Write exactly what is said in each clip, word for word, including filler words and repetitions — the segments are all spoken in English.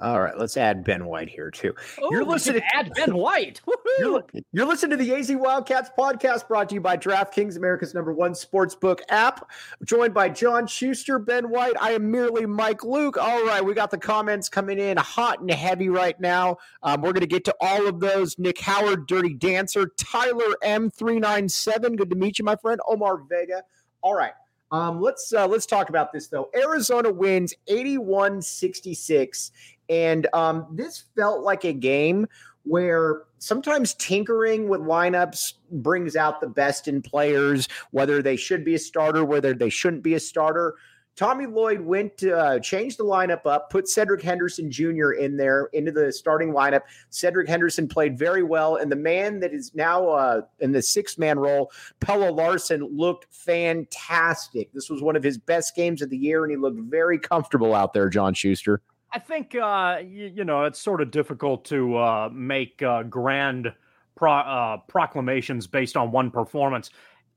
All right, let's add Ben White here too. Ooh, you're listening to add Ben White. You're, you're listening to the A Z Wildcats podcast, brought to you by DraftKings, America's number one sportsbook app. Joined by John Schuster, Ben White. I am merely Mike Luke. All right, we got the comments coming in hot and heavy right now. Um, we're going to get to all of those. Nick Howard, Dirty Dancer, Tyler M three ninety-seven. Good to meet you, my friend. Omar Vega. All right, um, let's uh, let's talk about this though. Arizona wins eighty-one sixty-six. And um, this felt like a game where sometimes tinkering with lineups brings out the best in players, whether they should be a starter, whether they shouldn't be a starter. Tommy Lloyd went to uh, change the lineup up, put Cedric Henderson Junior in there, into the starting lineup. Cedric Henderson played very well, and the man that is now uh, in the six-man role, Pelle Larsson, looked fantastic. This was one of his best games of the year, and he looked very comfortable out there, John Schuster. I think, uh, you, you know, it's sort of difficult to uh, make uh, grand pro- uh, proclamations based on one performance.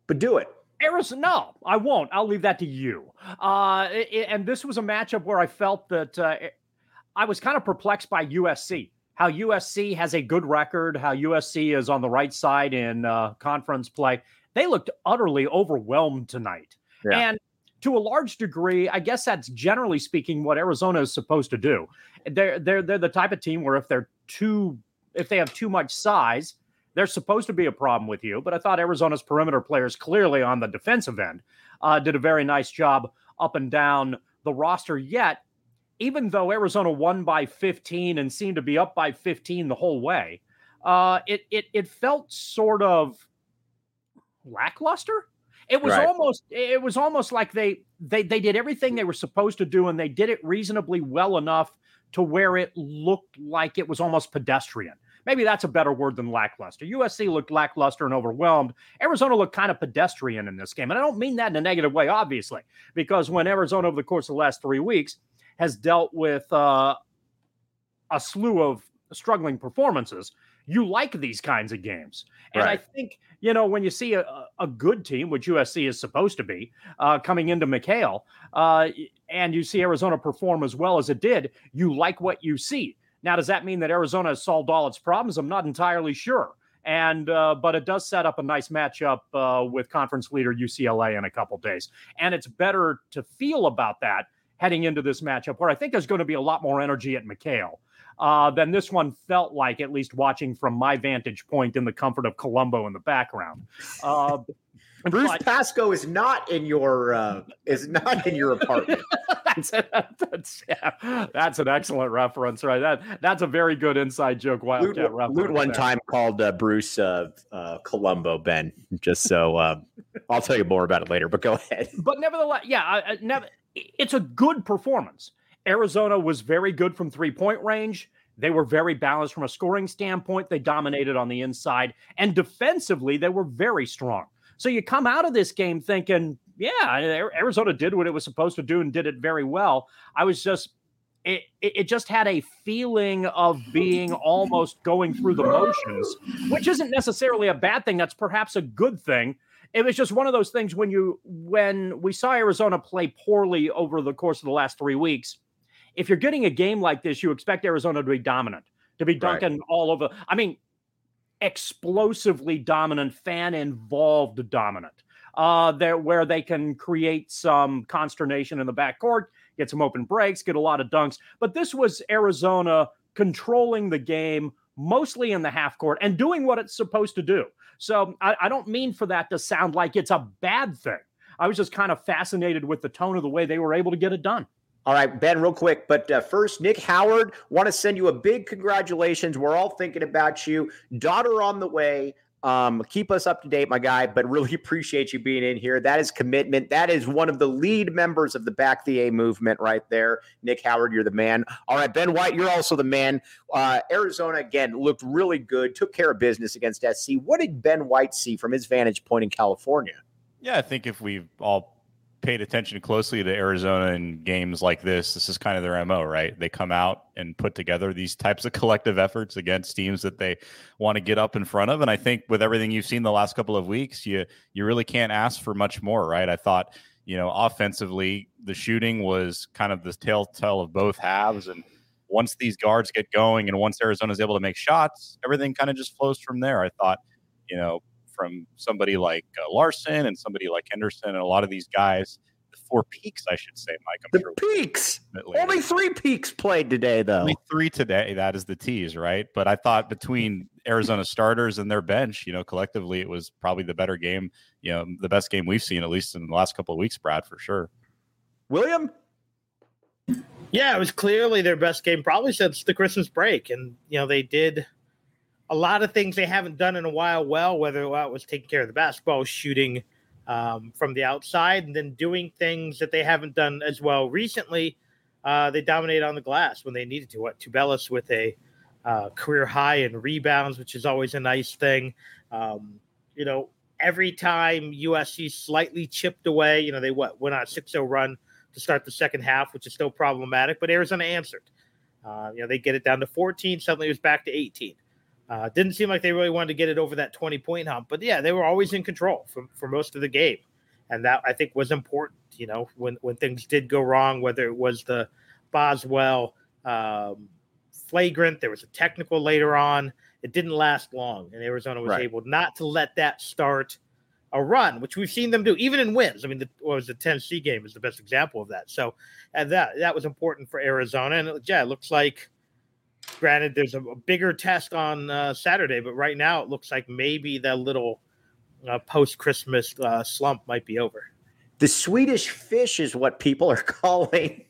But do it. Arizona, no, I won't. I'll leave that to you. Uh, it, and this was a matchup where I felt that uh, it, I was kind of perplexed by U S C, how U S C has a good record, how U S C is on the right side in uh, conference play. They looked utterly overwhelmed tonight. Yeah. And to a large degree, I guess that's generally speaking what Arizona is supposed to do. They're they're they're the type of team where if they're too if they have too much size, they're supposed to be a problem with you. But I thought Arizona's perimeter players, clearly on the defensive end, uh, did a very nice job up and down the roster. Yet, even though Arizona won by fifteen and seemed to be up by fifteen the whole way, uh, it it it felt sort of lackluster. It was right. almost it was almost like they, they they did everything they were supposed to do, and they did it reasonably well enough to where it looked like it was almost pedestrian. Maybe that's a better word than lackluster. U S C looked lackluster and overwhelmed. Arizona looked kind of pedestrian in this game. And I don't mean that in a negative way, obviously, because when Arizona over the course of the last three weeks has dealt with uh, a slew of struggling performances, you like these kinds of games. And right. I think, you know, when you see a, a good team, which U S C is supposed to be, uh, coming into McKale, uh, and you see Arizona perform as well as it did, you like what you see. Now, does that mean that Arizona has solved all its problems? I'm not entirely sure. And uh, but it does set up a nice matchup uh, with conference leader U C L A in a couple days. And it's better to feel about that heading into this matchup, where I think there's going to be a lot more energy at McKale. Uh, then this one felt like, at least watching from my vantage point in the comfort of Columbo in the background. Uh, Bruce but, Pascoe is not in your uh, is not in your apartment. that's, a, that's, yeah, that's an excellent reference, right? That that's a very good inside joke. Wildcat reference. Luke one there. time called uh, Bruce uh, uh, Columbo, Ben. Just so uh, I'll tell you more about it later. But go ahead. But nevertheless, yeah, I, I never, it's a good performance. Arizona was very good from three-point range. They were very balanced from a scoring standpoint. They dominated on the inside. And defensively, they were very strong. So you come out of this game thinking, yeah, Arizona did what it was supposed to do and did it very well. I was just – it it just had a feeling of being almost going through the motions, which isn't necessarily a bad thing. That's perhaps a good thing. It was just one of those things when you when we saw Arizona play poorly over the course of the last three weeks. If you're getting a game like this, you expect Arizona to be dominant, to be dunking right. all over. I mean, explosively dominant, fan-involved dominant, uh, there where they can create some consternation in the backcourt, get some open breaks, get a lot of dunks. But this was Arizona controlling the game mostly in the half court and doing what it's supposed to do. So I, I don't mean for that to sound like it's a bad thing. I was just kind of fascinated with the tone of the way they were able to get it done. All right, Ben, real quick, but uh, first, Nick Howard, want to send you a big congratulations. We're all thinking about you. Daughter on the way. Um, keep us up to date, my guy, but really appreciate you being in here. That is commitment. That is one of the lead members of the Back the A movement right there. Nick Howard, you're the man. All right, Ben White, you're also the man. Uh, Arizona, again, looked really good, took care of business against S C. What did Ben White see from his vantage point in California? Yeah, I think if we've all paid attention closely to Arizona in games like this, this is kind of their M O, right? They come out and put together these types of collective efforts against teams that they want to get up in front of. And I think with everything you've seen the last couple of weeks, you you really can't ask for much more, right? I thought, you know, offensively, the shooting was kind of the telltale of both halves. And once these guards get going and once Arizona's able to make shots, everything kind of just flows from there. I thought, you know, from somebody like uh, Larsson and somebody like Henderson and a lot of these guys, the Four Peaks, I should say, Mike. I'm the sure Peaks! Only three Peaks played today, though. Only three today. That is the tease, right? But I thought between Arizona starters and their bench, you know, collectively, it was probably the better game, you know, the best game we've seen, at least in the last couple of weeks, Brad, for sure. William? Yeah, it was clearly their best game probably since the Christmas break. And, you know, they did a lot of things they haven't done in a while well, whether well, it was taking care of the basketball, shooting um, from the outside, and then doing things that they haven't done as well recently. Uh, they dominated on the glass when they needed to. What Tubelis with a uh, career high in rebounds, which is always a nice thing. Um, you know, every time U S C slightly chipped away, you know, they what, went on a six oh run to start the second half, which is still problematic, but Arizona answered. Uh, you know, they get it down to fourteen. Suddenly it was back to eighteen. Uh, didn't seem like they really wanted to get it over that twenty-point hump. But, yeah, they were always in control for, for most of the game. And that, I think, was important, you know, when, when things did go wrong, whether it was the Boswell um, flagrant, there was a technical later on. It didn't last long. And Arizona was right. able not to let that start a run, which we've seen them do, even in wins. I mean, the, what was the Tennessee game is the best example of that. So and that that was important for Arizona. And, it, yeah, it looks like, granted, there's a bigger test on uh, Saturday, but right now it looks like maybe that little uh, post-Christmas uh, slump might be over. The Swedish fish is what people are calling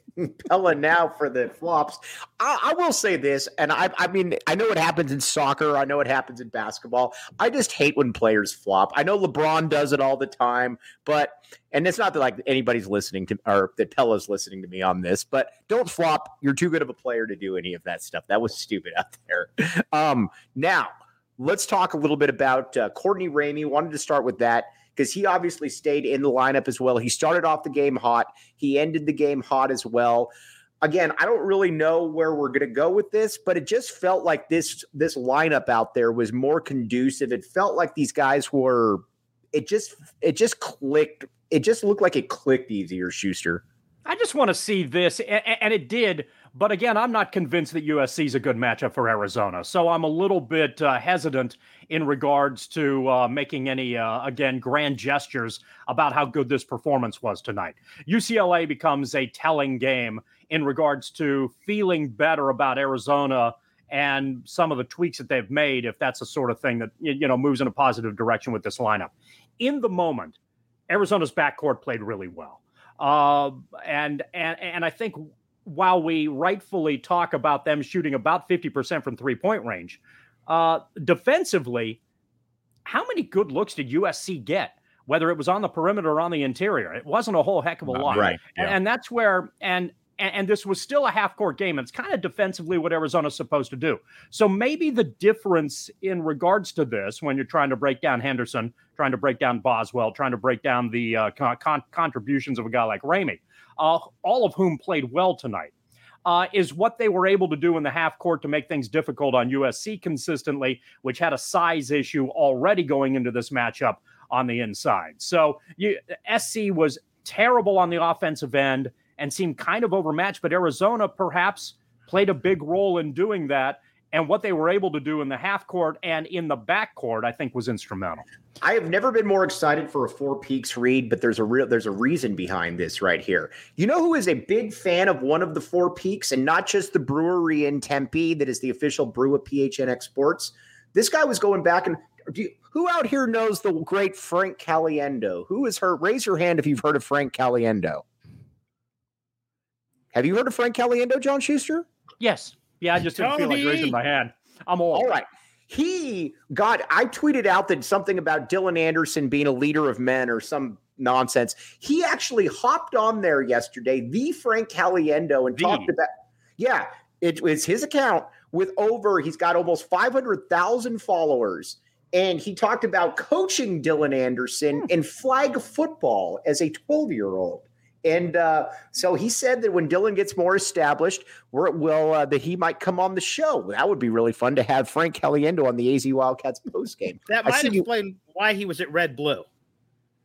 Pelle now for the flops. I, I will say this, and I, I mean, I know it happens in soccer. I know it happens in basketball. I just hate when players flop. I know LeBron does it all the time, but and it's not that like anybody's listening to or that Pelle's listening to me on this, but don't flop. You're too good of a player to do any of that stuff. That was stupid out there. Um, now let's talk a little bit about uh, Courtney Ramey. Wanted to start with that, because he obviously stayed in the lineup as well. He started off the game hot. He ended the game hot as well. Again, I don't really know where we're going to go with this, but it just felt like this this lineup out there was more conducive. It felt like these guys were – it just it just clicked. It just looked like it clicked easier, Schuster. I just want to see this, and it did. But again, I'm not convinced that U S C is a good matchup for Arizona. So I'm a little bit uh, hesitant in regards to uh, making any, uh, again, grand gestures about how good this performance was tonight. U C L A becomes a telling game in regards to feeling better about Arizona and some of the tweaks that they've made, if that's the sort of thing that, you know, moves in a positive direction with this lineup. In the moment, Arizona's backcourt played really well. Uh, and, and, and I think while we rightfully talk about them shooting about fifty percent from three-point range, uh, defensively, how many good looks did U S C get, whether it was on the perimeter or on the interior? It wasn't a whole heck of a lot. Right, yeah. And, and that's where – and and this was still a half-court game. It's kind of defensively what Arizona's supposed to do. So maybe the difference in regards to this, when you're trying to break down Henderson, trying to break down Boswell, trying to break down the uh, con- contributions of a guy like Ramey, Uh, all of whom played well tonight, uh, is what they were able to do in the half court to make things difficult on U S C consistently, which had a size issue already going into this matchup on the inside. So you, S C was terrible on the offensive end and seemed kind of overmatched, but Arizona perhaps played a big role in doing that. and what they were able to do in the half court and in the back court, I think was instrumental. I have never been more excited for a Four Peaks read, but there's a real, there's a reason behind this right here. You know who is a big fan of one of the Four Peaks, and not just the brewery in Tempe that is the official brew of P H N X Sports? This guy was going back and do you, who out here knows the great Frank Caliendo? Who is her? Raise your hand if you've heard of Frank Caliendo. Have you heard of Frank Caliendo, John Schuster? Yes. Yeah, I just didn't feel like raising my hand. I'm old. All right. He got, I tweeted out that something about Dylan Anderson being a leader of men or some nonsense. He actually hopped on there yesterday, the Frank Caliendo, and the. talked about, yeah, it was his account with over, he's got almost five hundred thousand followers. And he talked about coaching Dylan Anderson hmm. in flag football as a twelve-year-old. And uh, so he said that when Dylan gets more established, we're, well, uh, that he might come on the show. That would be really fun to have Frank Caliendo on the A Z Wildcats postgame. That might explain you, why he was at Red Blue.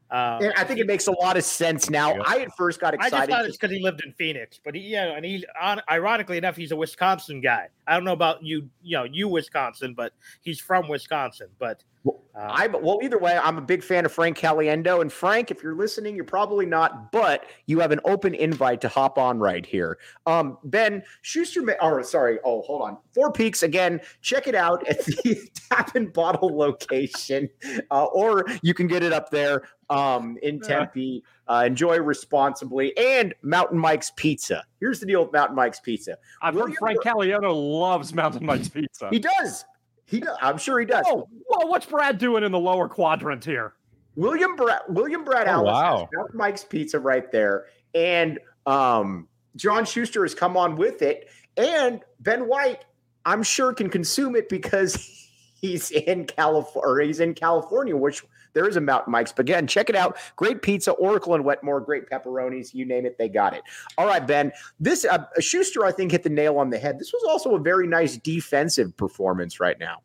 Um, and I think he, it makes a lot of sense now. Yeah. I at first got excited. I just thought it's because he lived in Phoenix, but he, yeah, and he, on, ironically enough, he's a Wisconsin guy. I don't know about you, you know, you Wisconsin, but he's from Wisconsin. But uh, I, well, either way, I'm a big fan of Frank Caliendo. And Frank, if you're listening, you're probably not, but you have an open invite to hop on right here. Um, Ben Schuster, or sorry, oh, hold on, Four Peaks again. Check it out at the Tap and Bottle location, uh, or you can get it up there. Um, in Tempe, uh, enjoy responsibly, and Mountain Mike's Pizza. Here's the deal with Mountain Mike's Pizza. I've heard Frank Caliendo loves Mountain Mike's Pizza. He does. He does. I'm sure he does. Oh, well, what's Brad doing in the lower quadrant here? William Brad, William Brad Allen. Oh, wow. Mountain Mike's Pizza right there, and um, John Schuster has come on with it, and Ben White, I'm sure, can consume it because. He's in California. He's in California, which there is a Mountain Mike's. But again, check it out. Great pizza, Oracle and Wetmore, great pepperonis. You name it, they got it. All right, Ben. This uh, Schuster, I think, hit the nail on the head. This was also a very nice defensive performance right now.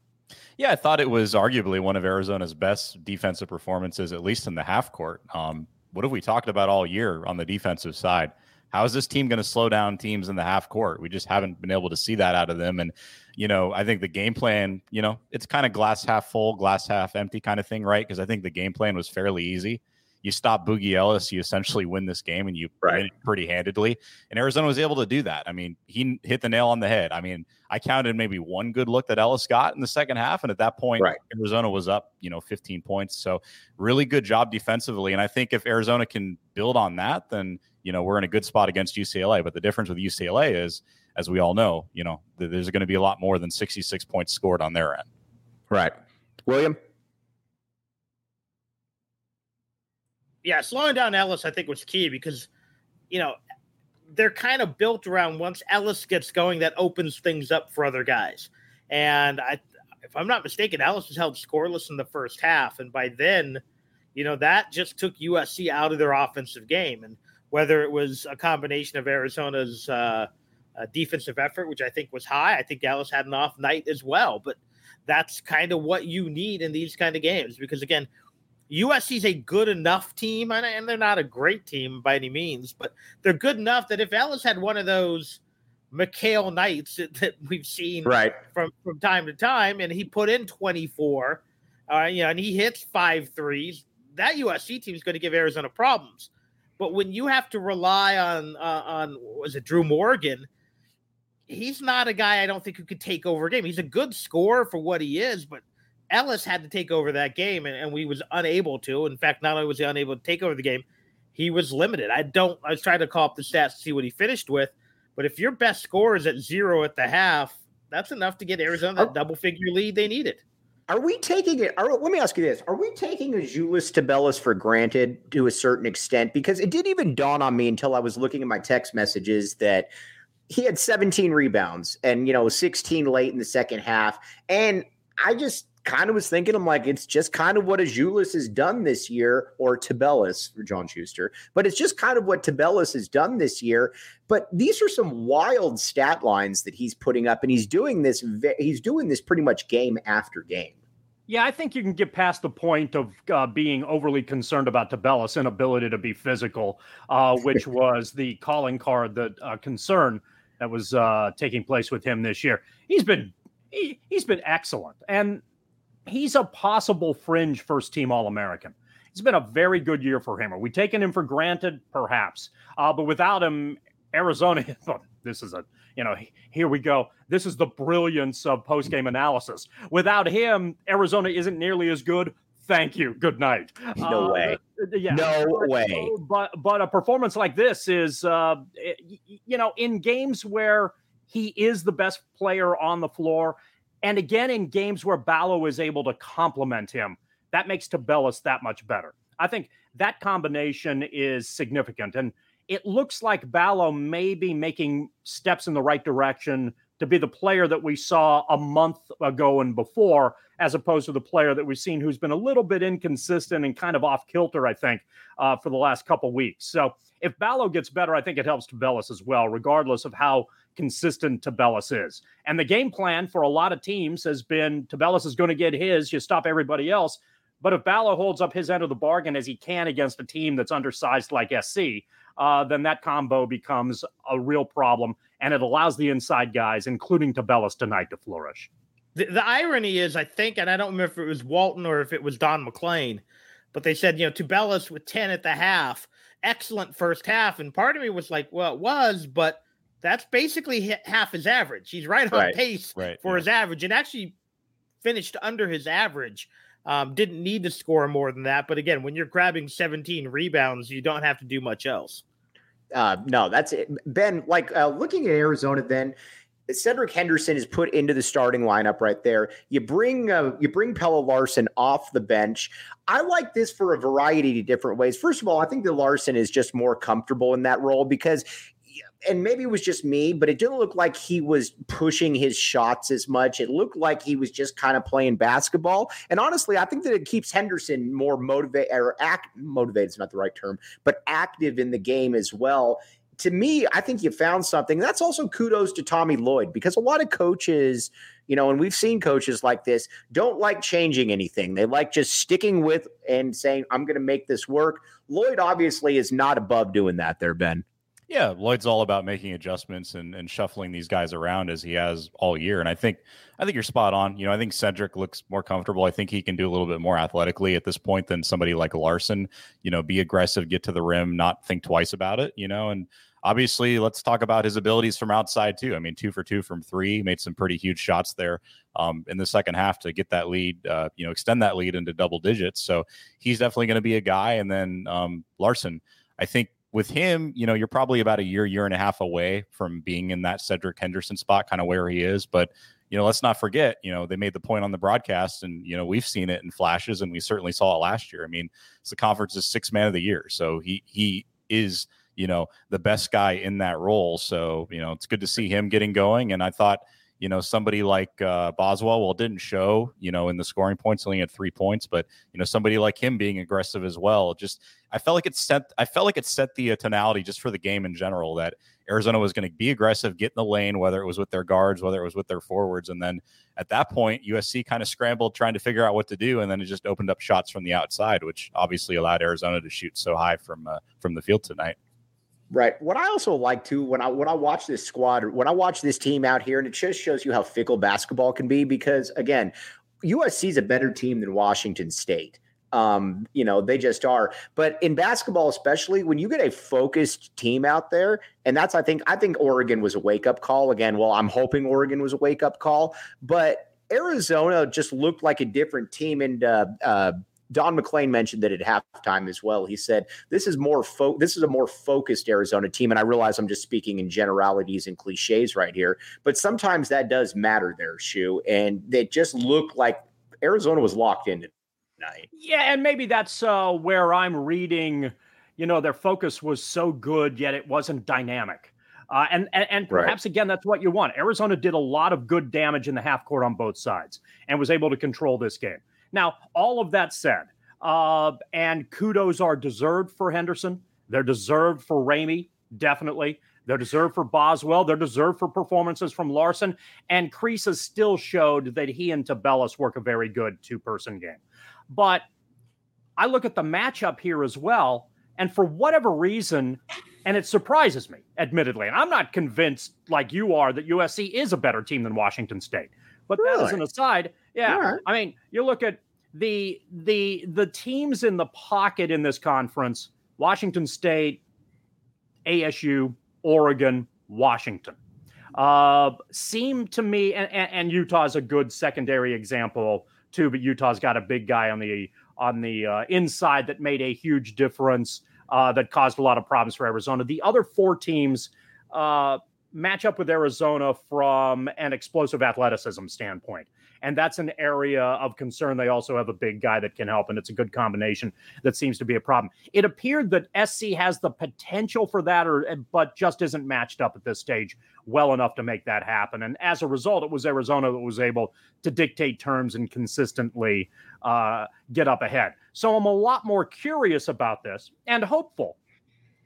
Yeah, I thought it was arguably one of Arizona's best defensive performances, at least in the half court. Um, what have we talked about all year on the defensive side? How is this team going to slow down teams in the half court? We just haven't been able to see that out of them. And, you know, I think the game plan, you know, it's kind of glass half full, glass half empty kind of thing, right? Because I think the game plan was fairly easy. You stop Boogie Ellis, you essentially win this game, and you right. win it pretty handedly. And Arizona was able to do that. I mean, he hit the nail on the head. I mean, I counted maybe one good look that Ellis got in the second half, and at that point, right. Arizona was up, you know, fifteen points. So really good job defensively. And I think if Arizona can build on that, then, you know, we're in a good spot against U C L A. But the difference with U C L A is, as we all know, you know, th- there's going to be a lot more than sixty-six points scored on their end. Right. William? Yeah, slowing down Ellis, I think, was key because, you know, they're kind of built around once Ellis gets going, that opens things up for other guys. And I, if I'm not mistaken, Ellis was held scoreless in the first half. And by then, you know, that just took U S C out of their offensive game. And whether it was a combination of Arizona's uh, uh, defensive effort, which I think was high, I think Ellis had an off night as well. But that's kind of what you need in these kind of games because, again, U S C's a good enough team, and they're not a great team by any means, but they're good enough that if Ellis had one of those McKale nights that, that we've seen right. from, from time to time, and he put in twenty-four, uh, you know, and he hits five threes, that U S C team is going to give Arizona problems. But when you have to rely on, uh, on was it Drew Morgan, he's not a guy I don't think who could take over a game. He's a good scorer for what he is, but Ellis had to take over that game, and, and we was unable to. In fact, not only was he unable to take over the game, he was limited. I don't. I was trying to call up the stats to see what he finished with, but if your best score is at zero at the half, that's enough to get Arizona that double-figure lead they needed. Are we taking it? Are, let me ask you this. Are we taking a Julius Tubelis for granted to a certain extent? Because it didn't even dawn on me until I was looking at my text messages that he had seventeen rebounds and, you know, sixteen late in the second half, and I just – kind of was thinking, I'm like, it's just kind of what Azulis has done this year, or Tubelis for John Schuster, but it's just kind of what Tubelis has done this year. But these are some wild stat lines that he's putting up, and he's doing this, he's doing this pretty much game after game. Yeah, I think you can get past the point of uh, being overly concerned about Tubelis' inability to be physical, uh, which was the calling card, the uh, concern that was uh, taking place with him this year. He's been he, he's been excellent. And he's a possible fringe first-team All-American. It's been a very good year for him. Are we taking him for granted? Perhaps. Uh, but without him, Arizona, this is a, you know, here we go. This is the brilliance of post-game analysis. Without him, Arizona isn't nearly as good. Thank you. Good night. No uh, way. Yeah. No but, way. But, but a performance like this is, uh, you know, in games where he is the best player on the floor, and again, in games where Ballo is able to complement him, that makes Tubelis that much better. I think that combination is significant. And it looks like Ballo may be making steps in the right direction to be the player that we saw a month ago and before, as opposed to the player that we've seen who's been a little bit inconsistent and kind of off kilter, I think, uh, for the last couple weeks. So if Ballo gets better, I think it helps Tubelis as well, regardless of how consistent Tubelis is. And the game plan for a lot of teams has been Tubelis is going to get his, you stop everybody else. But if Ballo holds up his end of the bargain as he can against a team that's undersized like S C, uh, then that combo becomes a real problem, and it allows the inside guys, including Tubelis tonight, to flourish. The, the irony is, I think, and I don't remember if it was Walton or if it was Don McClain, but they said, you know, Tubelis with ten at the half, excellent first half. And part of me was like, well, it was, but that's basically half his average. He's right on right. pace right. for yeah. his average, and actually finished under his average. Um, didn't need to score more than that. But again, when you're grabbing seventeen rebounds, you don't have to do much else. Uh, no, that's it. Ben, like uh, looking at Arizona, then Cedric Henderson is put into the starting lineup right there. You bring uh, you bring Pelle Larsson off the bench. I like this for a variety of different ways. First of all, I think that Larsson is just more comfortable in that role because – and maybe it was just me, but it didn't look like he was pushing his shots as much. It looked like he was just kind of playing basketball. And honestly, I think that it keeps Henderson more motivated, or act motivated is not the right term, but active in the game as well. To me, I think you found something. That's also kudos to Tommy Lloyd, because a lot of coaches, you know, and we've seen coaches like this, don't like changing anything. They like just sticking with and saying, I'm going to make this work. Lloyd obviously is not above doing that there, Ben. Yeah, Lloyd's all about making adjustments and, and shuffling these guys around as he has all year. And I think I think you're spot on. You know, I think Cedric looks more comfortable. I think he can do a little bit more athletically at this point than somebody like Larsson. You know, be aggressive, get to the rim, not think twice about it, you know. And obviously, let's talk about his abilities from outside, too. I mean, two for two from three, made some pretty huge shots there um, in the second half to get that lead, uh, you know, extend that lead into double digits. So he's definitely going to be a guy. And then um, Larsson, I think, with him, you know, you're probably about a year, year and a half away from being in that Cedric Henderson spot, kind of where he is. But, you know, let's not forget, you know, they made the point on the broadcast, and, you know, we've seen it in flashes, and we certainly saw it last year. I mean, it's the conference's sixth man of the year. So he he is, you know, the best guy in that role. So, you know, it's good to see him getting going. And I thought, you know, somebody like uh, Boswell, well, didn't show, you know, in the scoring points, only had three points, but, you know, somebody like him being aggressive as well. Just, I felt like it set, I felt like it set the uh, tonality just for the game in general, that Arizona was going to be aggressive, get in the lane, whether it was with their guards, whether it was with their forwards. And then at that point, U S C kind of scrambled, trying to figure out what to do. And then it just opened up shots from the outside, which obviously allowed Arizona to shoot so high from, uh, from the field tonight. Right. What I also like too, when I when I watch this squad, when I watch this team out here, and it just shows you how fickle basketball can be, because again, U S C is a better team than Washington State. Um, you know, they just are. But in basketball, especially when you get a focused team out there, and that's I think I think Oregon was a wake up call again. Well, I'm hoping Oregon was a wake up call, but Arizona just looked like a different team, and. Uh, uh, Don McClain mentioned that at halftime as well. He said, this is more fo- this is a more focused Arizona team. And I realize I'm just speaking in generalities and cliches right here, but sometimes that does matter there, Shu. And they just look like Arizona was locked in tonight. Yeah, and maybe that's uh, where I'm reading, you know, their focus was so good, yet it wasn't dynamic. Uh, and, and and perhaps, right. again, that's what you want. Arizona did a lot of good damage in the half court on both sides and was able to control this game. Now, all of that said, uh, and kudos are deserved for Henderson. They're deserved for Ramey, definitely. They're deserved for Boswell. They're deserved for performances from Larsson. And Creases still showed that he and Tubelis work a very good two-person game. But I look at the matchup here as well, and for whatever reason, and it surprises me, admittedly, and I'm not convinced like you are that U S C is a better team than Washington State. But really? That is an aside. Yeah. Right. I mean, you look at the the the teams in the pocket in this conference, Washington State, A S U, Oregon, Washington, uh, seem to me, and, and, and Utah's a good secondary example too, but Utah's got a big guy on the on the uh, inside that made a huge difference, uh, that caused a lot of problems for Arizona. The other four teams uh, match up with Arizona from an explosive athleticism standpoint. And that's an area of concern. They also have a big guy that can help, and it's a good combination that seems to be a problem. It appeared that S C has the potential for that, or but just isn't matched up at this stage well enough to make that happen. And as a result, it was Arizona that was able to dictate terms and consistently uh, get up ahead. So I'm a lot more curious about this and hopeful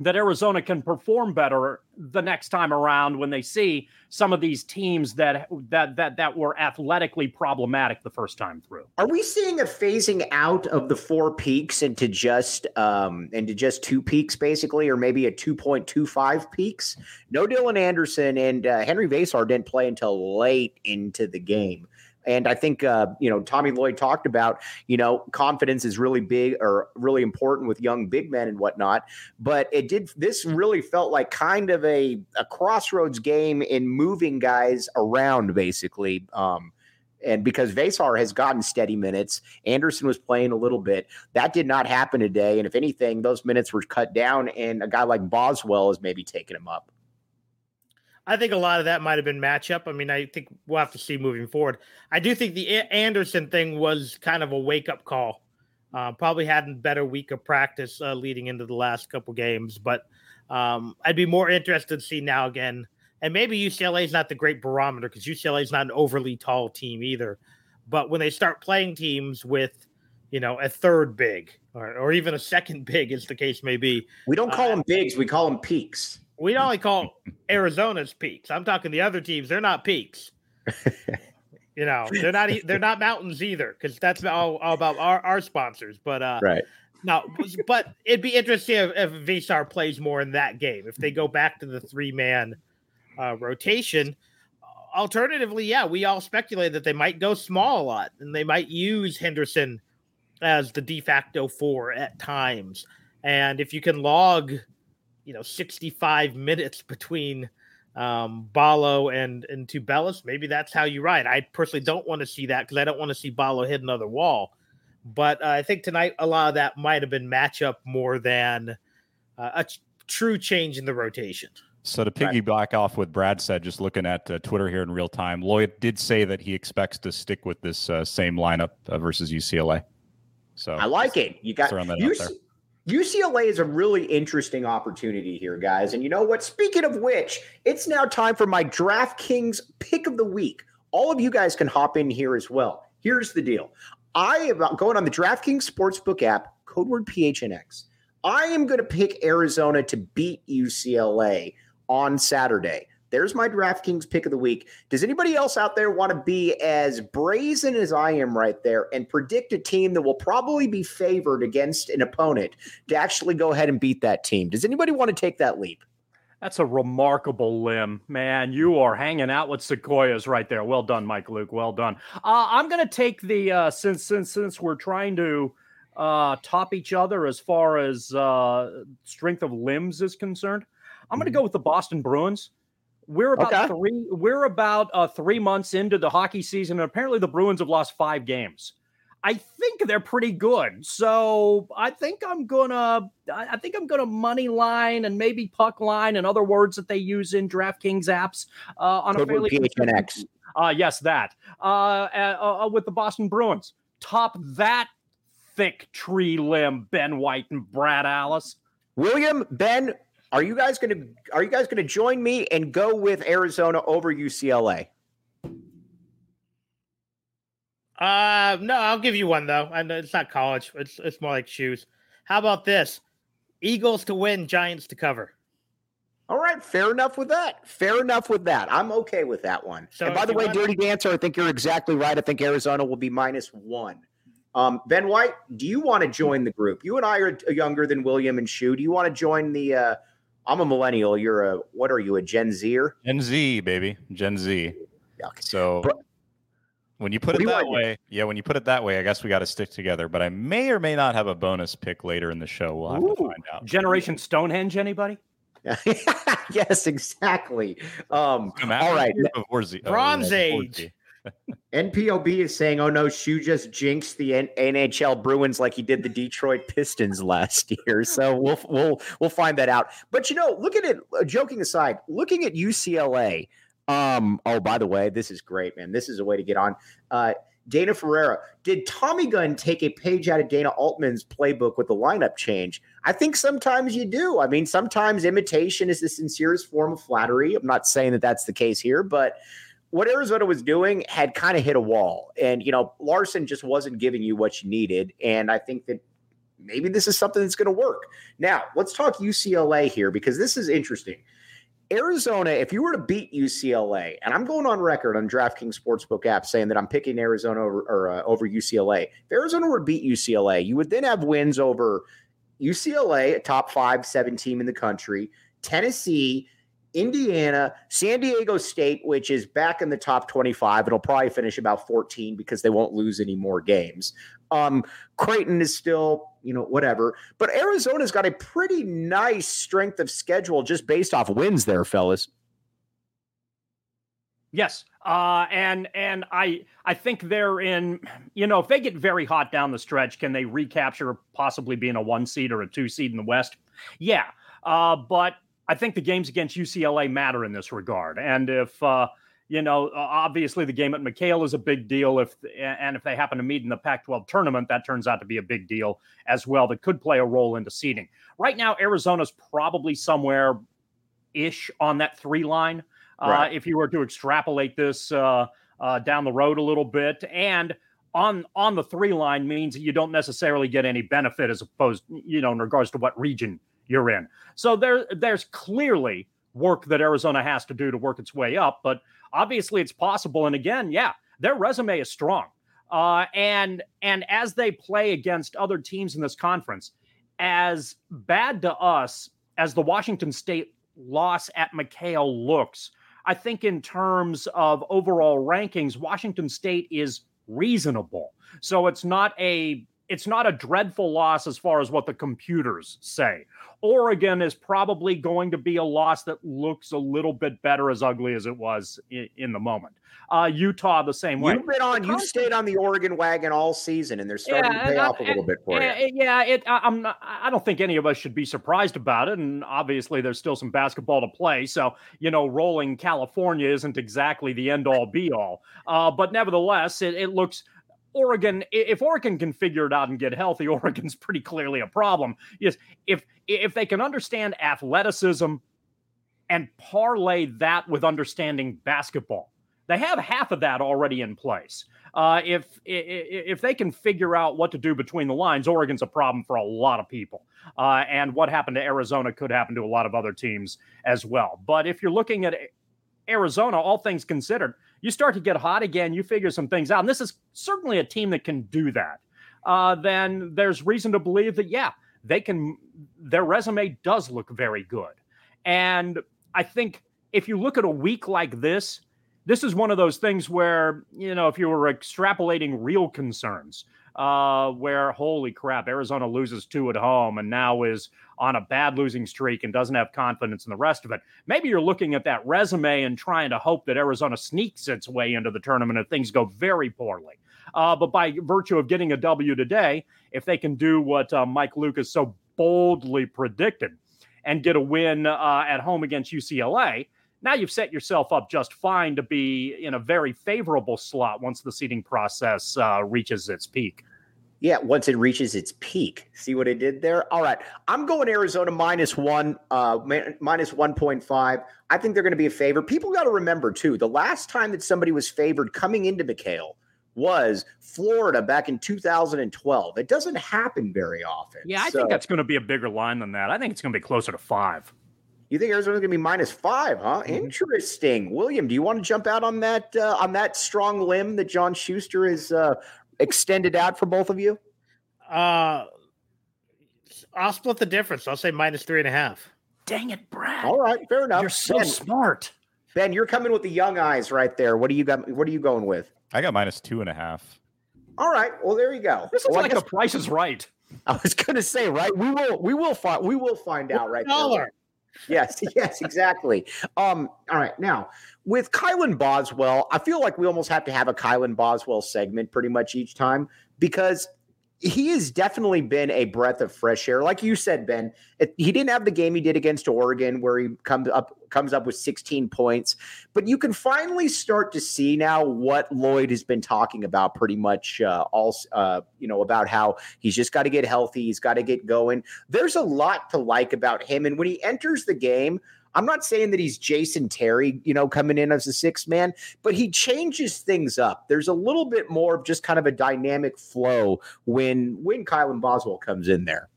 that Arizona can perform better the next time around when they see some of these teams that that that that were athletically problematic the first time through. Are we seeing a phasing out of the Four Peaks into just um, into just two peaks, basically, or maybe a two point two five peaks? No Dylan Anderson, and uh, Henri Veesaar didn't play until late into the game. And I think, uh, you know, Tommy Lloyd talked about, you know, confidence is really big or really important with young big men and whatnot. But it did, this really felt like kind of a, a crossroads game in moving guys around, basically. Um, and because Veesaar has gotten steady minutes, Anderson was playing a little bit. That did not happen today. And if anything, those minutes were cut down, and a guy like Boswell is maybe taking him up. I think a lot of that might have been matchup. I mean, I think we'll have to see moving forward. I do think the Anderson thing was kind of a wake-up call. Uh, probably had a better week of practice uh, leading into the last couple games, but um, I'd be more interested to see now again. And maybe U C L A is not the great barometer because U C L A is not an overly tall team either. But when they start playing teams with, you know, a third big or, or even a second big, as the case may be. We don't call uh, them bigs. We call them peaks. We only call Arizona's peaks. I'm talking the other teams. They're not peaks. You know, they're not they're not mountains either, because that's all, all about our, our sponsors. But uh, right. No, but it'd be interesting if, if Veesaar plays more in that game. If they go back to the three-man uh, rotation. Alternatively, yeah, we all speculate that they might go small a lot, and they might use Henderson as the de facto four at times. And if you can log – you know, sixty-five minutes between um, Ballo and, and Tubelis. Maybe that's how you ride. I personally don't want to see that because I don't want to see Ballo hit another wall. But uh, I think tonight a lot of that might have been matchup more than uh, a ch- true change in the rotation. So to piggyback off what Brad said, just looking at uh, Twitter here in real time, Lloyd did say that he expects to stick with this uh, same lineup uh, versus U C L A. So I like it. You got throwing that out there. U C L A is a really interesting opportunity here, guys. And you know what? Speaking of which, it's now time for my DraftKings pick of the week. All of you guys can hop in here as well. Here's the deal. I am going on the DraftKings Sportsbook app, code word P H N X. I am going to pick Arizona to beat U C L A on Saturday. There's my DraftKings pick of the week. Does anybody else out there want to be as brazen as I am right there and predict a team that will probably be favored against an opponent to actually go ahead and beat that team? Does anybody want to take that leap? That's a remarkable limb, man. You are hanging out with sequoias right there. Well done, Mike Luke. Well done. Uh, I'm going to take the uh, since since since we're trying to uh, top each other as far as uh, strength of limbs is concerned. I'm going to go with the Boston Bruins. We're about okay. three. We're about uh, three months into the hockey season, and apparently the Bruins have lost five games. I think they're pretty good, so I think I'm gonna. I think I'm gonna money line and maybe puck line and other words that they use in DraftKings apps uh, on Could a fairly. P H N X. Uh, yes, that uh, uh, uh, with the Boston Bruins. Top that thick tree limb, Ben White and Brad Alice, William Ben. Are you guys going to are you guys going to join me and go with Arizona over U C L A? Uh, no, I'll give you one though. I know it's not college. It's it's more like shoes. How about this? Eagles to win, Giants to cover. All right, fair enough with that. Fair enough with that. I'm okay with that one. So and by the way, Dirty to- Dancer, I think you're exactly right. I think Arizona will be minus one. Um, Ben White, do you want to join the group? You and I are younger than William and Shu. Do you want to join the uh, I'm a millennial. You're a, what are you, a Gen Zer? Gen Z, baby. Gen Z. Okay. So When you put it that way, yeah, when you put it that way, I guess we got to stick together. But I may or may not have a bonus pick later in the show. We'll have Ooh, to find out. Generation Stonehenge, anybody? Yes, exactly. Um, all right. Bronze, Bronze Age. N P O B is saying, oh, no, Shue just jinxed the N- NHL Bruins like he did the Detroit Pistons last year. So we'll we'll we'll find that out. But, you know, look at it. Joking aside, looking at U C L A. Um, oh, by the way, this is great, man. This is a way to get on. Uh, Dana Ferreira, did Tommy Gunn take a page out of Dana Altman's playbook with the lineup change? I think sometimes you do. I mean, sometimes imitation is the sincerest form of flattery. I'm not saying that that's the case here, but what Arizona was doing had kind of hit a wall. And, you know, Larsson just wasn't giving you what you needed. And I think that maybe this is something that's going to work. Now, let's talk U C L A here because this is interesting. Arizona, if you were to beat U C L A, and I'm going on record on DraftKings Sportsbook app saying that I'm picking Arizona over, or, uh, over U C L A. If Arizona were to beat U C L A, you would then have wins over U C L A, a top five, seven team in the country, Tennessee, Indiana, San Diego State, which is back in the top twenty-five. It'll probably finish about fourteen because they won't lose any more games. Um, Creighton is still, you know, whatever. But Arizona's got a pretty nice strength of schedule just based off wins there, fellas. Yes. Uh, and and I I think they're in, you know, if they get very hot down the stretch, can they recapture possibly being a one seed or a two seed in the West? Yeah. Uh, but I think the games against U C L A matter in this regard. And if, uh, you know, obviously the game at McKale is a big deal. If and if they happen to meet in the Pac twelve tournament, that turns out to be a big deal as well. That could play a role into seeding. Right now, Arizona's probably somewhere ish on that three line. Right. Uh, if you were to extrapolate this uh, uh, down the road a little bit, and on on the three line means you don't necessarily get any benefit as opposed, you know, in regards to what region you're in. So there, there's clearly work that Arizona has to do to work its way up, but obviously it's possible. And again, yeah, their resume is strong. Uh, and, and as they play against other teams in this conference, as bad to us as the Washington State loss at McKale looks, I think in terms of overall rankings, Washington State is reasonable. So it's not a, It's not a dreadful loss as far as what the computers say. Oregon is probably going to be a loss that looks a little bit better, as ugly as it was in, in the moment. Uh, Utah, the same way. You've been on, you stayed on the Oregon wagon all season, and they're starting yeah, to pay I, off a little I, bit for I, you. Yeah, it, I, I'm not, I don't think any of us should be surprised about it. And obviously, there's still some basketball to play. So, you know, rolling California isn't exactly the end all be all. Uh, but nevertheless, it, it looks. Oregon, if Oregon can figure it out and get healthy, Oregon's pretty clearly a problem. Yes, if if they can understand athleticism and parlay that with understanding basketball, they have half of that already in place. Uh, if if they can figure out what to do between the lines, Oregon's a problem for a lot of people. Uh, and what happened to Arizona could happen to a lot of other teams as well. But if you're looking at Arizona, all things considered, you start to get hot again, you figure some things out. And this is certainly a team that can do that. Uh, then there's reason to believe that, yeah, they can, their resume does look very good. And I think if you look at a week like this, this is one of those things where, you know, if you were extrapolating real concerns, uh, where, holy crap, Arizona loses two at home and now is on a bad losing streak and doesn't have confidence in the rest of it. Maybe you're looking at that resume and trying to hope that Arizona sneaks its way into the tournament if things go very poorly. Uh, but by virtue of getting a W today, if they can do what uh, Mike Lucas so boldly predicted and get a win uh, at home against U C L A, now you've set yourself up just fine to be in a very favorable slot once the seeding process uh, reaches its peak. Yeah, once it reaches its peak. See what it did there? All right. I'm going Arizona minus one, uh, minus one point five. I think they're going to be a favorite. People got to remember, too, the last time that somebody was favored coming into McKale was Florida back in two thousand twelve. It doesn't happen very often. Yeah, I so. think that's going to be a bigger line than that. I think it's going to be closer to five. You think Arizona's going to be minus five, huh? Interesting. William, do you want to jump out on that uh, on that strong limb that John Schuster has uh, extended out for both of you? Uh, I'll split the difference. I'll say minus three and a half. Dang it, Brad! All right, fair enough. You're so Ben, smart, Ben. You're coming with the young eyes right there. What do you got? What are you going with? I got minus two and a half. All right. Well, there you go. This is well, like guess- the Price is Right. I was going to say, right? We will, we will find, we will find out right now. Yes, yes, exactly. Um, all right. Now with Kylan Boswell, I feel like we almost have to have a Kylan Boswell segment pretty much each time, because he has definitely been a breath of fresh air. Like you said, Ben, it, he didn't have the game he did against Oregon where he comes up, comes up with sixteen points, but you can finally start to see now what Lloyd has been talking about pretty much uh, all, uh, you know, about how he's just got to get healthy. He's got to get going. There's a lot to like about him. And when he enters the game, I'm not saying that he's Jason Terry, you know, coming in as a sixth man, but he changes things up. There's a little bit more of just kind of a dynamic flow when when Kylan Boswell comes in there.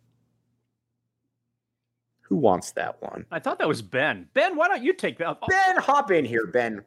Who wants that one? I thought that was Ben. Ben, why don't you take that? Ben, hop in here, Ben.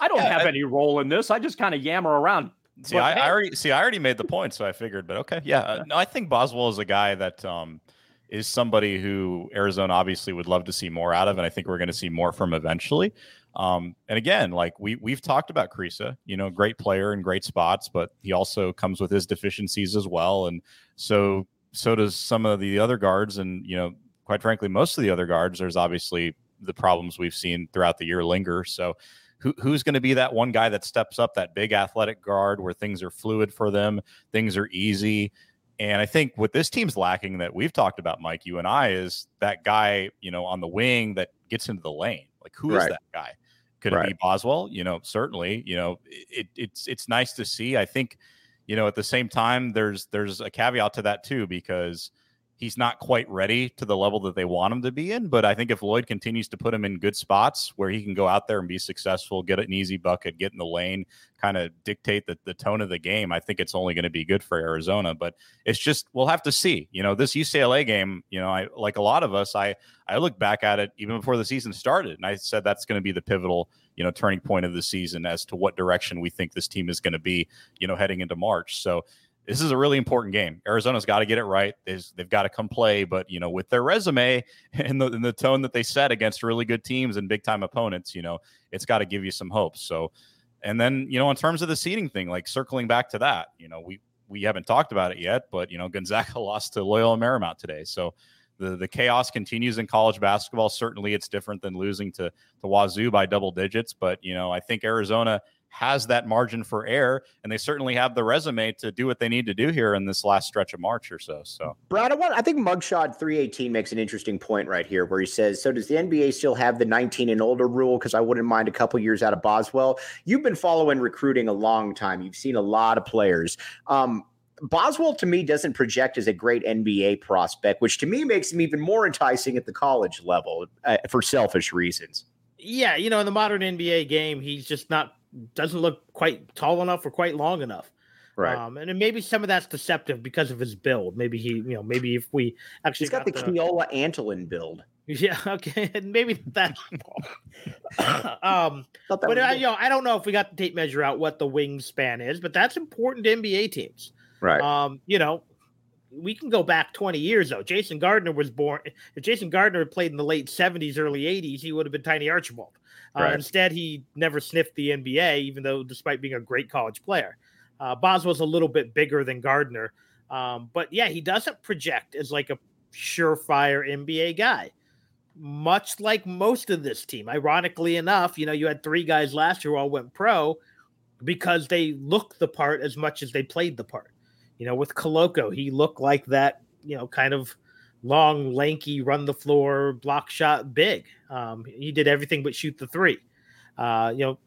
I don't yeah, have I, any role in this. I just kind of yammer around. See, I, hey. I already see. I already made the point, so I figured. But okay, yeah, uh, no, I think Boswell is a guy that. Um, is somebody who Arizona obviously would love to see more out of. And I think we're going to see more from eventually. Um, and again, like we, we've talked about Creasa, you know, great player in great spots, but he also comes with his deficiencies as well. And so, so does some of the other guards. And, you know, quite frankly, most of the other guards, there's obviously the problems we've seen throughout the year linger. So who, who's going to be that one guy that steps up, that big athletic guard where things are fluid for them, things are easy. And I think what this team's lacking that we've talked about, Mike, you and I, is that guy, you know, on the wing that gets into the lane. Like, who right. is that guy? Could right. it be Boswell? You know, certainly, you know, it, it's it's nice to see. I think, you know, at the same time, there's there's a caveat to that, too, because he's not quite ready to the level that they want him to be in. But I think if Lloyd continues to put him in good spots where he can go out there and be successful, get an easy bucket, get in the lane, kind of dictate the, the tone of the game, I think it's only going to be good for Arizona. But it's just, we'll have to see. You know, this U C L A game, you know, I like a lot of us, I, I look back at it even before the season started, and I said that's going to be the pivotal, you know, turning point of the season as to what direction we think this team is going to be, you know, heading into March. So this is a really important game. Arizona's got to get it right. They've got to come play, but you know, with their resume and the, and the tone that they set against really good teams and big-time opponents, you know, it's got to give you some hope. So, and then you know, in terms of the seeding thing, like circling back to that, you know, we we haven't talked about it yet, but you know, Gonzaga lost to Loyola Marymount today, so the the chaos continues in college basketball. Certainly, it's different than losing to to Wazoo by double digits, but you know, I think Arizona has that margin for error, and they certainly have the resume to do what they need to do here in this last stretch of March or so. So, Brad, I, want, I think Mugshot three eighteen makes an interesting point right here where he says, so does the N B A still have the nineteen and older rule? Because I wouldn't mind a couple years out of Boswell. You've been following recruiting a long time. You've seen a lot of players. Um, Boswell, to me, doesn't project as a great N B A prospect, which to me makes him even more enticing at the college level uh, for selfish reasons. Yeah, you know, in the modern N B A game, he's just not doesn't look quite tall enough or quite long enough. Right. Um, and then maybe some of that's deceptive because of his build. Maybe he, you know, maybe if we actually He's got, got the, the Keola Antolin build. Yeah. Okay. And maybe that, um, that but I, you know, I don't know if we got the tape measure out what the wingspan is, but that's important to N B A teams. Right. Um, you know, we can go back twenty years though. Jason Gardner was born. If Jason Gardner had played in the late seventies, early eighties, he would have been Tiny Archibald. Uh, right. Instead, he never sniffed the N B A, even though despite being a great college player, uh, Boswell's a little bit bigger than Gardner. Um, but yeah, he doesn't project as like a surefire N B A guy, much like most of this team. Ironically enough, you know, you had three guys last year who all went pro because they looked the part as much as they played the part. You know, with Koloko, he looked like that, you know, kind of long, lanky, run the floor, block shot, big. Um, he did everything but shoot the three. Uh, you know,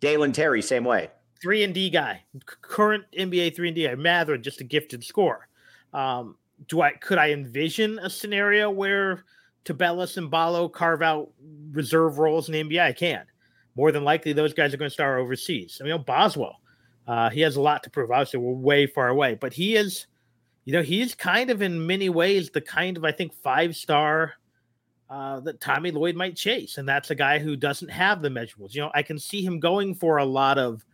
Dalen Terry, same way. Three and D guy, current N B A three and D guy. Mather, just a gifted scorer. Um, do I could I envision a scenario where Tubelis and Ballo carve out reserve roles in the N B A? I can. More than likely, those guys are going to star overseas. I mean, you know, Boswell. Uh, he has a lot to prove. Obviously, we're way far away, but he is, you know, he's kind of in many ways the kind of, I think, five-star uh, that Tommy Lloyd might chase. And that's a guy who doesn't have the measurables. You know, I can see him going for a lot of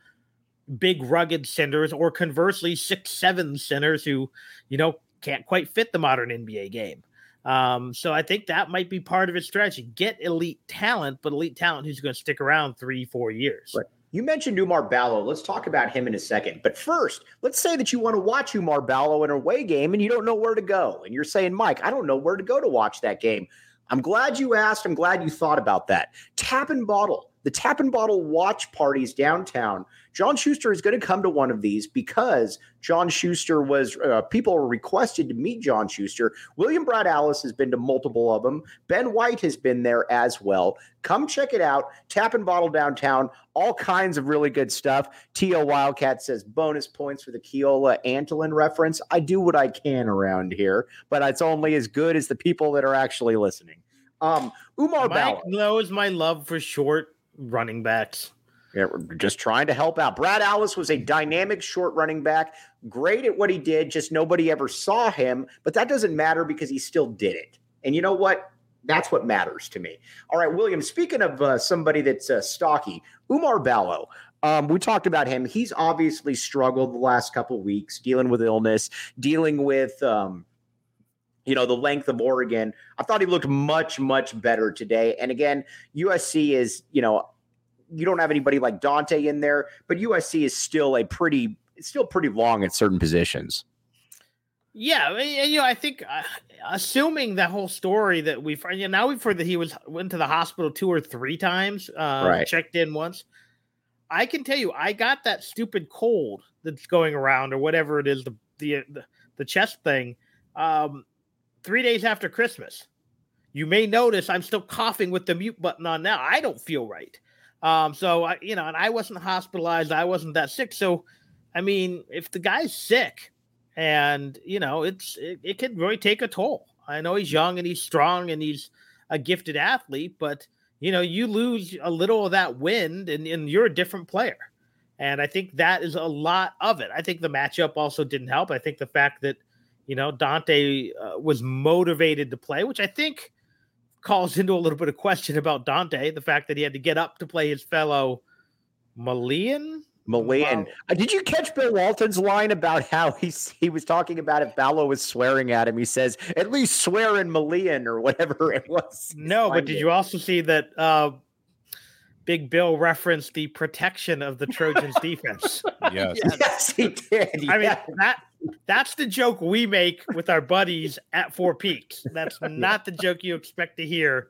big, rugged centers or conversely six, seven centers who, you know, can't quite fit the modern N B A game. Um, so I think that might be part of his strategy. Get elite talent, but elite talent who's going to stick around three, four years. Right. You mentioned Oumar Ballo. Let's talk about him in a second. But first, let's say that you want to watch Oumar Ballo in a away game and you don't know where to go. And you're saying, Mike, I don't know where to go to watch that game. I'm glad you asked. I'm glad you thought about that. Tap and Bottle. The Tap and Bottle watch parties downtown. John Schuster is going to come to one of these because John Schuster was, uh, people were requested to meet John Schuster. William Brad Alice has been to multiple of them. Ben White has been there as well. Come check it out. Tap and Bottle downtown. All kinds of really good stuff. T O Wildcat says bonus points for the Keola Antolin reference. I do what I can around here, but it's only as good as the people that are actually listening. Um, Oumar Ballo knows my love for short running backs. Yeah, we're just trying to help out. Brad Alice was a dynamic short running back, great at what he did, just nobody ever saw him, but that doesn't matter because he still did it. And you know what? That's what matters to me. All right, William, speaking of uh, somebody that's uh, stocky, Oumar Ballo. Um, we talked about him. He's obviously struggled the last couple weeks, dealing with illness, dealing with um, you know, the length of Oregon. I thought he looked much, much better today. And again, U S C is, you know, you don't have anybody like Dante in there, but U S C is still a pretty, it's still pretty long at certain positions. Yeah. And, you know, I think uh, assuming that whole story that we've, you know, now we've heard that he was went to the hospital two or three times, uh, right. checked in once. I can tell you, I got that stupid cold that's going around or whatever it is, the, the, the, the chest thing. Um, Three days after Christmas, you may notice I'm still coughing with the mute button on now. I don't feel right. Um, so, I, you know, and I wasn't hospitalized. I wasn't that sick. So, I mean, if the guy's sick and, you know, it's it, it can really take a toll. I know he's young and he's strong and he's a gifted athlete, but, you know, you lose a little of that wind and, and you're a different player. And I think that is a lot of it. I think the matchup also didn't help. I think the fact that, you know, Dante uh, was motivated to play, which I think calls into a little bit of question about Dante, the fact that he had to get up to play his fellow Malian. Malian. Wow. Uh, did you catch Bill Walton's line about how he, he was talking about if Ballo was swearing at him? He says, at least swear in Malian or whatever it was. No, but did you also see that uh, Big Bill referenced the protection of the Trojans defense? Yes. Yes, he did. I yeah. mean, that. That's the joke we make with our buddies at Four Peaks. That's not the joke you expect to hear.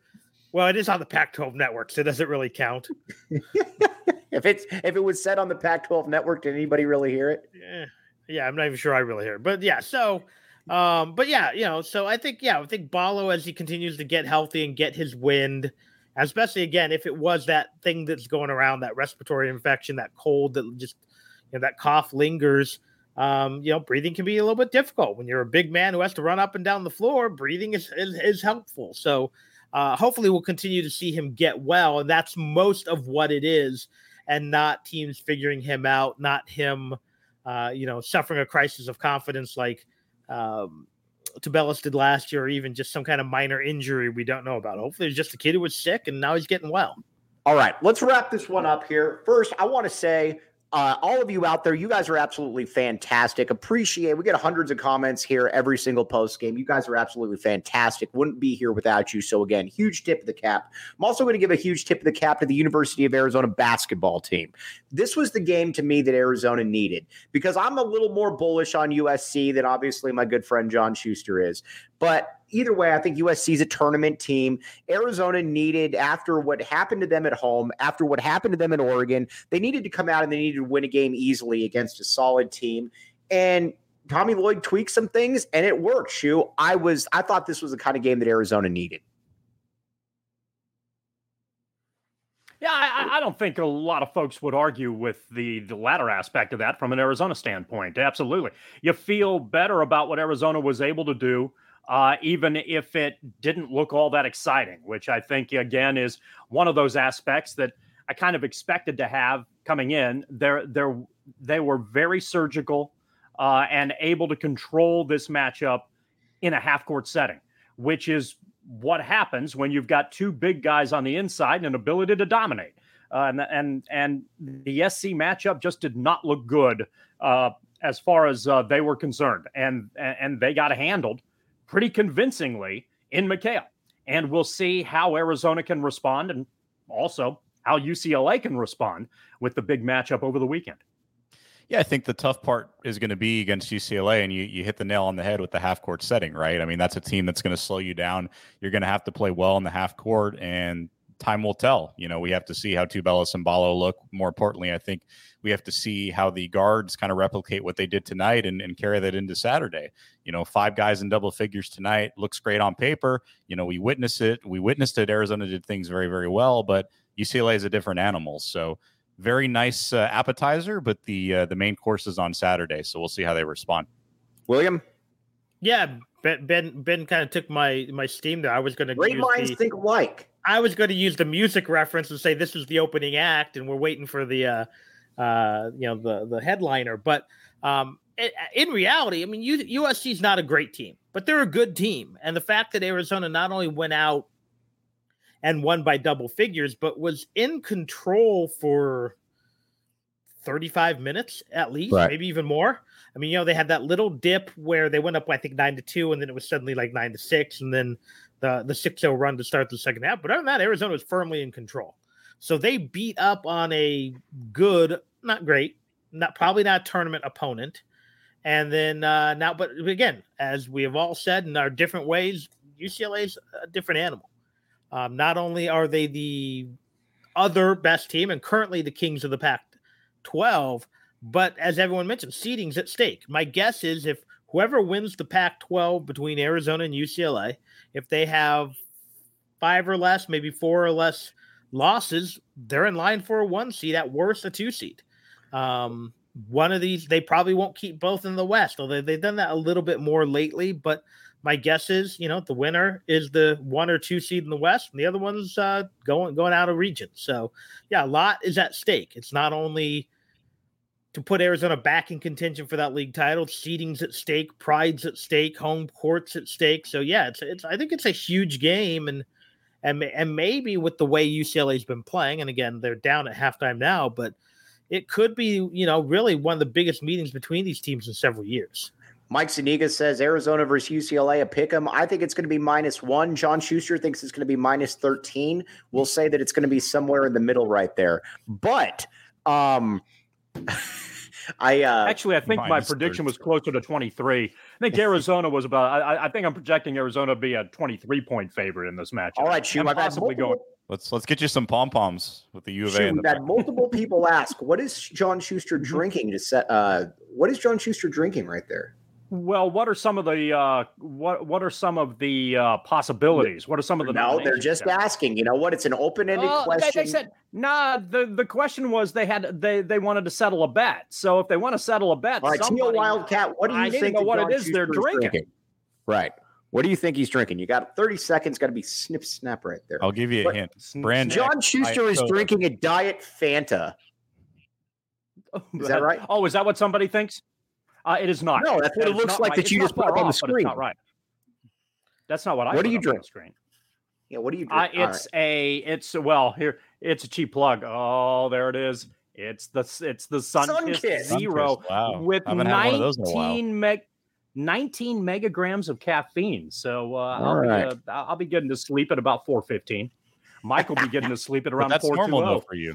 Well, it is on the Pac twelve network, so it doesn't really count. if it's if it was said on the Pac twelve network, did anybody really hear it? Yeah, yeah, I'm not even sure I really heard it. But yeah, so, um, but yeah, you know, so I think yeah, I think Ballo, as he continues to get healthy and get his wind, especially again if it was that thing that's going around, that respiratory infection, that cold that just you know, that cough lingers. Um, you know, breathing can be a little bit difficult when you're a big man who has to run up and down the floor. Breathing is, is, is helpful. So uh, hopefully we'll continue to see him get well. And that's most of what it is and not teams figuring him out, not him, uh, you know, suffering a crisis of confidence like um, Tubelis did last year, or even just some kind of minor injury we don't know about. Hopefully it's just a kid who was sick and now he's getting well. All right, let's wrap this one up here. First, I want to say, Uh, all of you out there, you guys are absolutely fantastic. Appreciate it. We get hundreds of comments here every single post game. You guys are absolutely fantastic. Wouldn't be here without you. So, again, huge tip of the cap. I'm also going to give a huge tip of the cap to the University of Arizona basketball team. This was the game to me that Arizona needed because I'm a little more bullish on U S C than obviously my good friend John Schuster is. But either way, I think U S C is a tournament team. Arizona needed, after what happened to them at home, after what happened to them in Oregon, they needed to come out and they needed to win a game easily against a solid team. And Tommy Lloyd tweaked some things, and it worked, Shu. I was, I thought this was the kind of game that Arizona needed. Yeah, I, I don't think a lot of folks would argue with the, the latter aspect of that from an Arizona standpoint. Absolutely. You feel better about what Arizona was able to do. Uh, even if it didn't look all that exciting, which I think, again, is one of those aspects that I kind of expected to have coming in. They're, they're, they were very surgical uh, and able to control this matchup in a half-court setting, which is what happens when you've got two big guys on the inside and an ability to dominate. Uh, and, and, and the S C matchup just did not look good uh, as far as uh, they were concerned, and, and they got handled pretty convincingly in McKale. And we'll see how Arizona can respond and also how U C L A can respond with the big matchup over the weekend. Yeah, I think the tough part is going to be against U C L A, and you you hit the nail on the head with the half-court setting, right? I mean, that's a team that's going to slow you down. You're going to have to play well in the half-court, and time will tell. You know, we have to see how Tubelis and Ballo look. More importantly, I think we have to see how the guards kind of replicate what they did tonight and, and carry that into Saturday. You know, five guys in double figures tonight looks great on paper. You know, we witnessed it. We witnessed it. Arizona did things very, very well, but U C L A is a different animal. So very nice uh, appetizer, but the uh, the main course is on Saturday. So we'll see how they respond. William? Yeah, Ben Ben, ben kind of took my, my steam there. I was going to Great minds think alike. I was going to use the music reference and say this is the opening act, and we're waiting for the, uh, uh, you know, the the headliner. But um, it, in reality, I mean, U- USC is not a great team, but they're a good team. And the fact that Arizona not only went out and won by double figures, but was in control for thirty-five minutes at least, right, maybe even more. I mean, you know, they had that little dip where they went up, I think, nine to two, and then it was suddenly like nine to six, and then the the six oh run to start the second half. But other than that, Arizona was firmly in control. So they beat up on a good, not great, not probably not tournament opponent. And then uh, now, but again, as we have all said in our different ways, U C L A's a different animal. Um, not only are they the other best team and currently the kings of the Pac twelve, but as everyone mentioned, seeding's at stake. My guess is if whoever wins the Pac twelve between Arizona and U C L A, if they have five or less, maybe four or less losses, they're in line for a one seed, at worst a two seed. Um, one of these, they probably won't keep both in the West, although they've done that a little bit more lately, but my guess is, you know, the winner is the one or two seed in the West, and the other one's uh, going going out of region. So, yeah, a lot is at stake. It's not only to put Arizona back in contention for that league title, seeding's at stake, pride's at stake, home court's at stake. So, yeah, it's it's. I think it's a huge game, and and and maybe with the way U C L A's been playing, and again, they're down at halftime now, but it could be, you know, really one of the biggest meetings between these teams in several years. Mike Zuniga says Arizona versus U C L A, a pick 'em. I think it's going to be minus one. John Schuster thinks it's going to be minus thirteen. We'll say that it's going to be somewhere in the middle right there. But um, I uh, actually, I think my prediction thirty was closer to twenty-three. I think Arizona was about, I, I think I'm projecting Arizona to be a twenty-three point favorite in this matchup. All right, Shu, I've possibly going. Let's let's get you some pom poms with the U of A. Shoot, in the that multiple people ask, what is John Schuster drinking to set? Uh, what is John Schuster drinking right there? Well, what are some of the uh, what what are some of the uh, possibilities? What are some of the? No, they're just there? asking. You know what? It's an open ended well, question. They, they said nah. The, the question was they had they they wanted to settle a bet. So if they want to settle a bet, all right, somebody, Teal Wildcat, what do you I think? Know what John it is Schuster they're drinking. drinking? Right. What do you think he's drinking? You got thirty seconds, got to be snip snap right there. I'll give you a but hint. Brand John X, Schuster I, is so. drinking a Diet Fanta. Oh, is that right? Oh, is that what somebody thinks? Uh, it is not. No, that's what it looks like right. that it's you just put up off, on the screen. Not right. That's not what I what do you drink? On the screen. Yeah, what do you drink? Uh, it's right. a it's well, here it's a cheap plug. Oh, there it is. It's the it's the Sunkist Sun Zero Sun wow. with nineteen meg nineteen megagrams of caffeine. So uh, I'll, right. be, uh, I'll be getting to sleep at about four fifteen. Mike will be getting to sleep at around four twenty. That's normal though for you.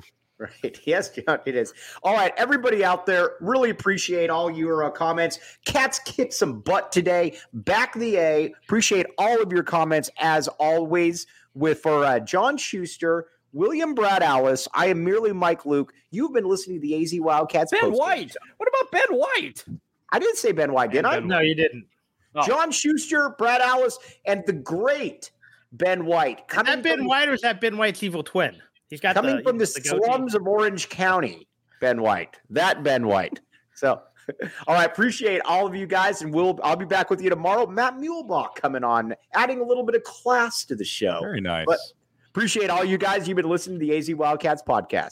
Right. Yes, John, it is. All right, everybody out there, really appreciate all your uh, comments. Cats kicked some butt today. Back the A. Appreciate all of your comments as always with for uh, John Schuster, William Brad Alice. I am merely Mike Luke. You've been listening to the A Z Wildcats. Ben Post-game. White. What about Ben White? I didn't say Ben White, did I? No, you didn't. Oh. John Schuster, Brad Alice, and the great Ben White. Is that Ben White or is that Ben White's evil twin? He's got coming the, from the, the slums of Orange County, Ben White. That Ben White. So, all right, appreciate all of you guys, and we'll I'll be back with you tomorrow. Matt Muehlbach coming on, adding a little bit of class to the show. Very nice. But appreciate all you guys. You've been listening to the A Z Wildcats podcast.